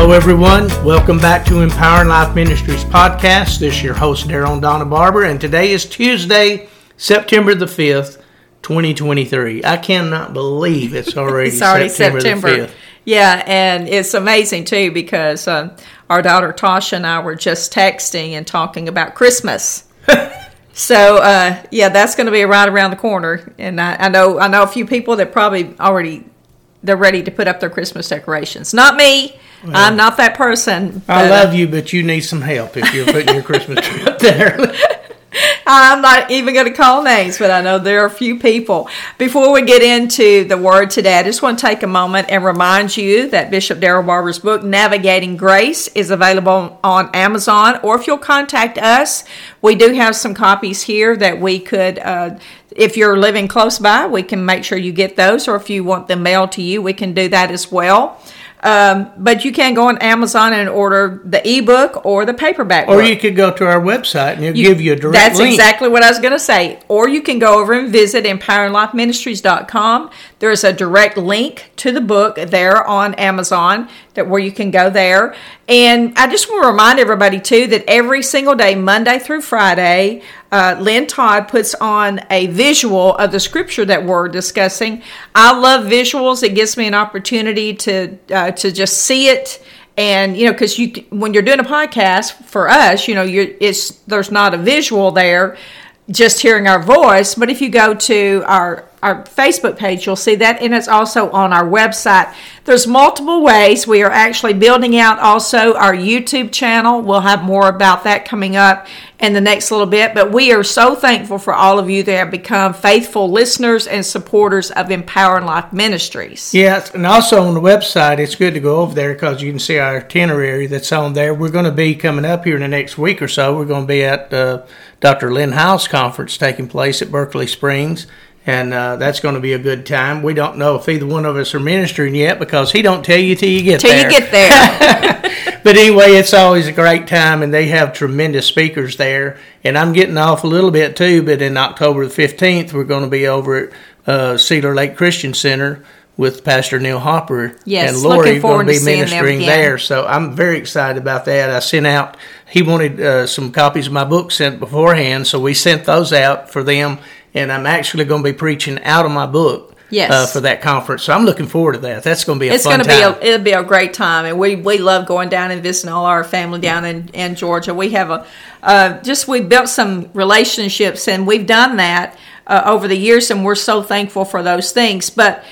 Hello everyone, welcome back to Empower Life Ministries podcast. This is your host, Darren Donna Barber, and today is Tuesday, September the 5th, 2023. I cannot believe it's already, September the 5th. Yeah, and it's amazing too because our daughter Tasha and I were just texting and talking about Christmas. So that's going to be right around the corner, and I know a few people that probably already, they're ready to put up their Christmas decorations. Not me. Well, I'm not that person. I love you, but you need some help if you're putting your Christmas tree up there. I'm not even going to call names, but I know there are a few people. Before we get into the Word today, I just want to take a moment and remind you that Bishop Darrell Barber's book, Navigating Grace, is available on Amazon, or if you'll contact us, we do have some copies here that we could... if you're living close by, we can make sure you get those, or if you want them mailed to you, we can do that as well. But you can go on Amazon and order the ebook or the paperback. Or you could go to our website and it'll give you a direct link. That's exactly what I was going to say. Or you can go over and visit EmpowerLifeMinistries.com. There's a direct link to the book there on Amazon where you can go there. And I just want to remind everybody, too, that every single day, Monday through Friday, Lynn Todd puts on a visual of the scripture that we're discussing. I love visuals. It gives me an opportunity to just see it. And, you know, because when you're doing a podcast, for us, you know, there's not a visual there, just hearing our voice. But if you go to our Facebook page, you'll see that, and it's also on our website. There's multiple ways. We are actually building out also our YouTube channel. We'll have more about that coming up in the next little bit, but we are so thankful for all of you that have become faithful listeners and supporters of Empower Life Ministries. Yes, and also on the website, it's good to go over there because you can see our itinerary that's on there. We're going to be coming up here in the next week or so. We're going to be at Dr. Lynn House conference taking place at Berkeley Springs. And that's going to be a good time. We don't know if either one of us are ministering yet because he don't tell you till you get there. But anyway, it's always a great time, and they have tremendous speakers there. And I'm getting off a little bit too, but in October the 15th, we're going to be over at Cedar Lake Christian Center with Pastor Neil Hopper and Lori going to be ministering there. So I'm very excited about that. I sent out, he wanted some copies of my book sent beforehand, so we sent those out for them. And I'm actually going to be preaching out of my book for that conference. So I'm looking forward to that. That's going to be a fun time. It'll be a great time. And we love going down and visiting all our family down in Georgia. We have we built some relationships, and we've done that over the years, and we're so thankful for those things. But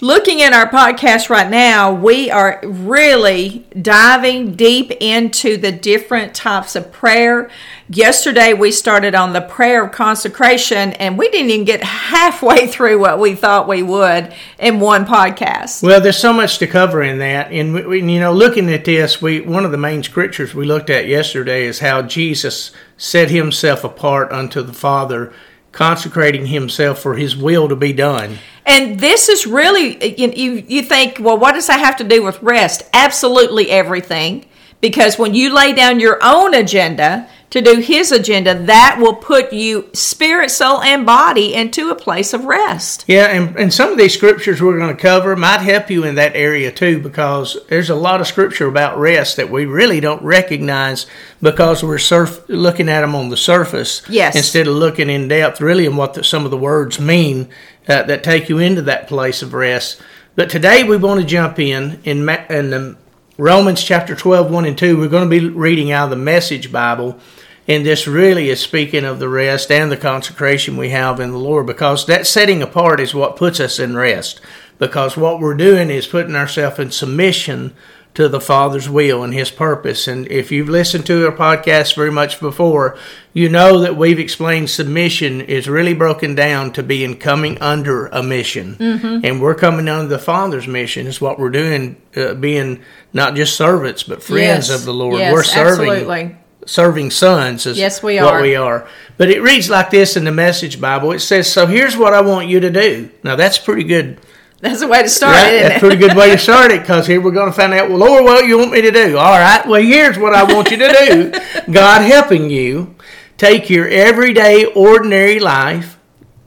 looking at our podcast right now, we are really diving deep into the different types of prayer. Yesterday, we started on the prayer of consecration, and we didn't even get halfway through what we thought we would in one podcast. Well, there's so much to cover in that. And, looking at this, one of the main scriptures we looked at yesterday is how Jesus set himself apart unto the Father, consecrating himself for his will to be done. And this is really, you think, well, what does that have to do with rest? Absolutely everything. Because when you lay down your own agenda to do his agenda, that will put you, spirit, soul, and body, into a place of rest. Yeah, and some of these scriptures we're going to cover might help you in that area too, because there's a lot of scripture about rest that we really don't recognize because we're looking at them on the surface instead of looking in depth, really, in what some of the words mean that take you into that place of rest. But today we want to jump in the Romans chapter 12, 1 and 2, we're going to be reading out of the Message Bible, and this really is speaking of the rest and the consecration we have in the Lord, because that setting apart is what puts us in rest, because what we're doing is putting ourselves in submission to the Father's will and His purpose. And if you've listened to our podcast very much before, you know that we've explained submission is really broken down to being coming under a mission. Mm-hmm. And we're coming under the Father's mission is what we're doing, being not just servants, but friends of the Lord. Yes, we're serving, absolutely. Serving sons is what we are. But it reads like this in the Message Bible. It says, so here's what I want you to do. Now, that's pretty good. That's a way to start it, isn't it? That's a pretty good way to start it, because here we're going to find out, well, Lord, what do you want me to do? All right, well, here's what I want you to do. God helping you take your everyday, ordinary life,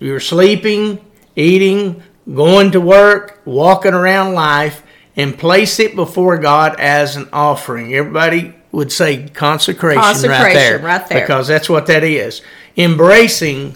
your sleeping, eating, going to work, walking around life, and place it before God as an offering. Everybody would say consecration right there. Because that's what that is. Embracing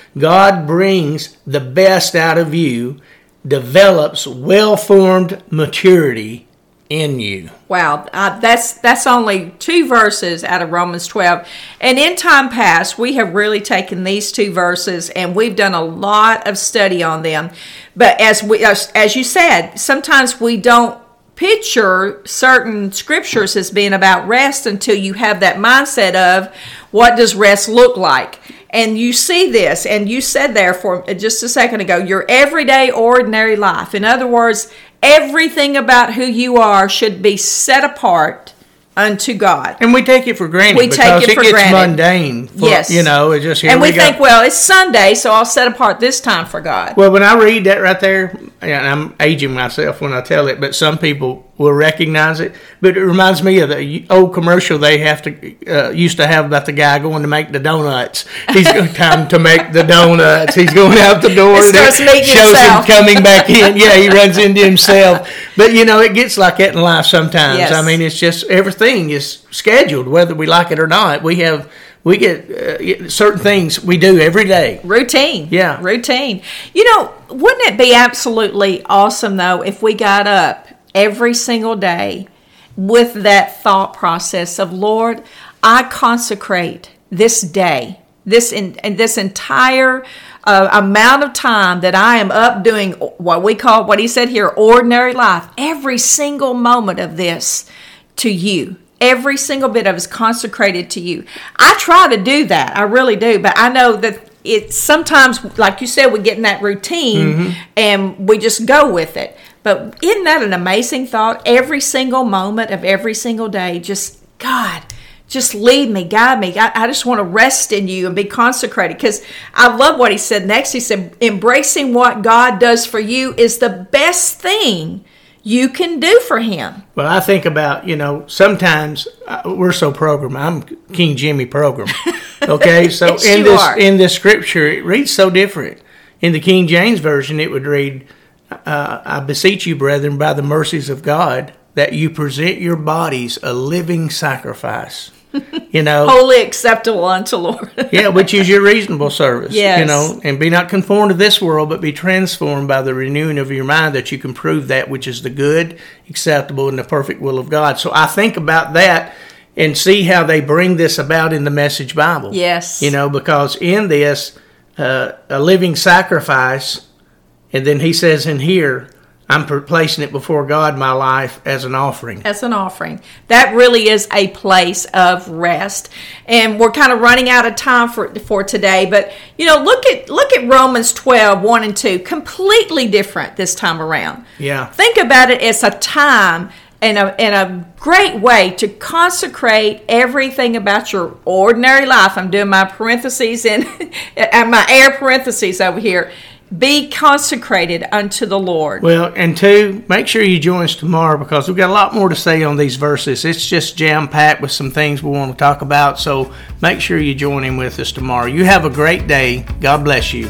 God brings the best out of you, develops well-formed maturity in you. Wow, that's only two verses out of Romans 12. And in time past, we have really taken these two verses and we've done a lot of study on them. But as you said, sometimes we don't picture certain scriptures as being about rest until you have that mindset of what does rest look like. And you see this, and you said there for just a second ago, your everyday, ordinary life. In other words, everything about who you are should be set apart unto God. And we take it for granted. Mundane. We think, well, it's Sunday, so I'll set apart this time for God. Well, when I read that right there, and I'm aging myself when I tell it, but some people will recognize it. But it reminds me of the old commercial they used to have about the guy going to make the donuts. He's time to make the donuts. He's going out the door. It shows himself coming back in. Yeah, he runs into himself. But it gets like that in life sometimes. Yes. I mean, it's just everything is scheduled, whether we like it or not. We get certain things we do every day. Routine. Yeah. Routine. Wouldn't it be absolutely awesome, though, if we got up every single day with that thought process of, Lord, I consecrate this day, this entire amount of time that I am up doing what we call, what he said here, ordinary life, every single moment of this to you. Every single bit of it is consecrated to you. I try to do that. I really do. But I know that it's sometimes, like you said, we get in that routine and we just go with it. But isn't that an amazing thought? Every single moment of every single day, God, lead me, guide me. I just want to rest in you and be consecrated. Because I love what he said next. He said, embracing what God does for you is the best thing you can do for Him. Well, I think about, sometimes we're so programmed. I'm King Jimmy programmed. Okay, so yes, in this scripture, it reads so different. In the King James Version, it would read, I beseech you, brethren, by the mercies of God, that you present your bodies a living sacrifice. Wholly acceptable unto Lord. Yeah, which is your reasonable service. Yes. And be not conformed to this world, but be transformed by the renewing of your mind, that you can prove that which is the good, acceptable, and the perfect will of God. So I think about that and see how they bring this about in the Message Bible. Yes. Because in this, a living sacrifice, and then he says in here, I'm placing it before God, my life, as an offering. As an offering. That really is a place of rest. And we're kind of running out of time for today. But, look at Romans 12, 1 and 2. Completely different this time around. Yeah. Think about it as a time and a great way to consecrate everything about your ordinary life. I'm doing my parentheses and my air parentheses over here. Be consecrated unto the Lord. Well, and two, make sure you join us tomorrow, because we've got a lot more to say on these verses. It's just jam-packed with some things we want to talk about. So make sure you join in with us tomorrow. You have a great day. God bless you.